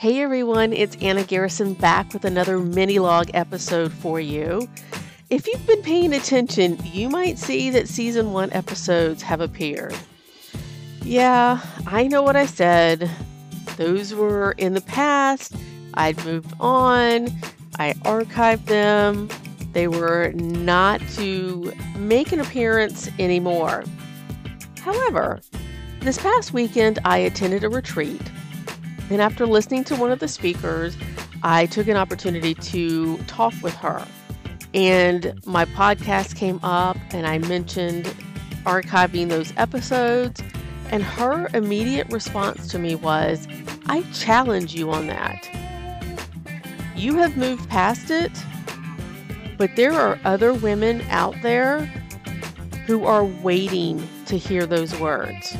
Hey everyone, it's Anna Garrison back with another MiniLogue episode for you. If you've been paying attention, you might see that Season 1 episodes have appeared. Yeah, I know what I said. Those were in the past. I'd moved on. I archived them. They were not to make an appearance anymore. However, this past weekend I attended a retreat. And after listening to one of the speakers, I took an opportunity to talk with her. And my podcast came up and I mentioned archiving those episodes. And her immediate response to me was, I challenge you on that. You have moved past it, but there are other women out there who are waiting to hear those words.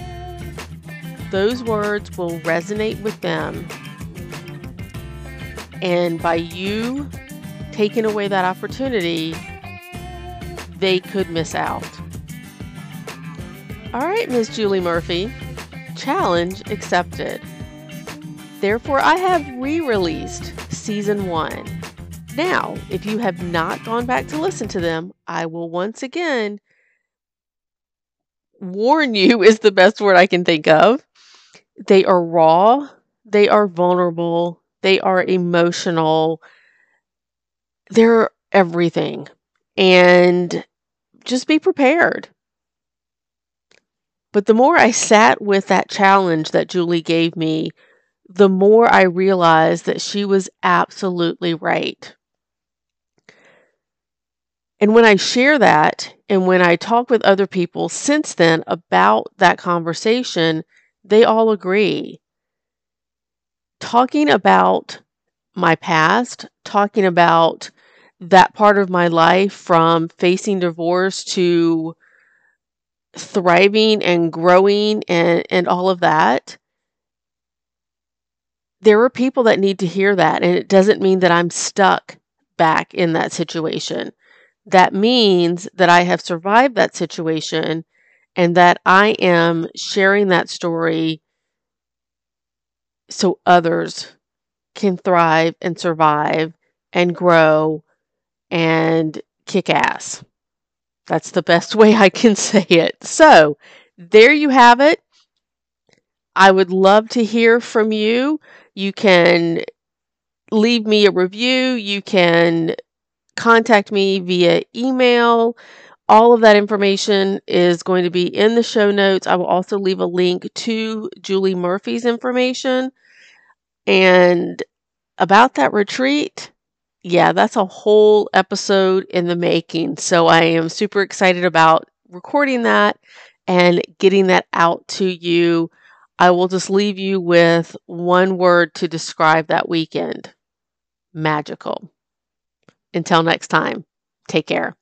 Those words will resonate with them. And by you taking away that opportunity, they could miss out. All right, Miss Julie Murphy, challenge accepted. Therefore, I have re-released Season 1. Now, if you have not gone back to listen to them, I will once again warn you is the best word I can think of. They are raw, they are vulnerable, they are emotional, they're everything. And just be prepared. But the more I sat with that challenge that Julie gave me, the more I realized that she was absolutely right. And when I share that, and when I talk with other people since then about that conversation, they all agree. Talking about my past, talking about that part of my life from facing divorce to thriving and growing and all of that, there are people that need to hear that. And it doesn't mean that I'm stuck back in that situation. That means that I have survived that situation and that I am sharing that story so others can thrive and survive and grow and kick ass. That's the best way I can say it. So there you have it. I would love to hear from you. You can leave me a review. You can contact me via email. All of that information is going to be in the show notes. I will also leave a link to Julie Murphy's information. And about that retreat, yeah, that's a whole episode in the making. So I am super excited about recording that and getting that out to you. I will just leave you with one word to describe that weekend: magical. Until next time, take care.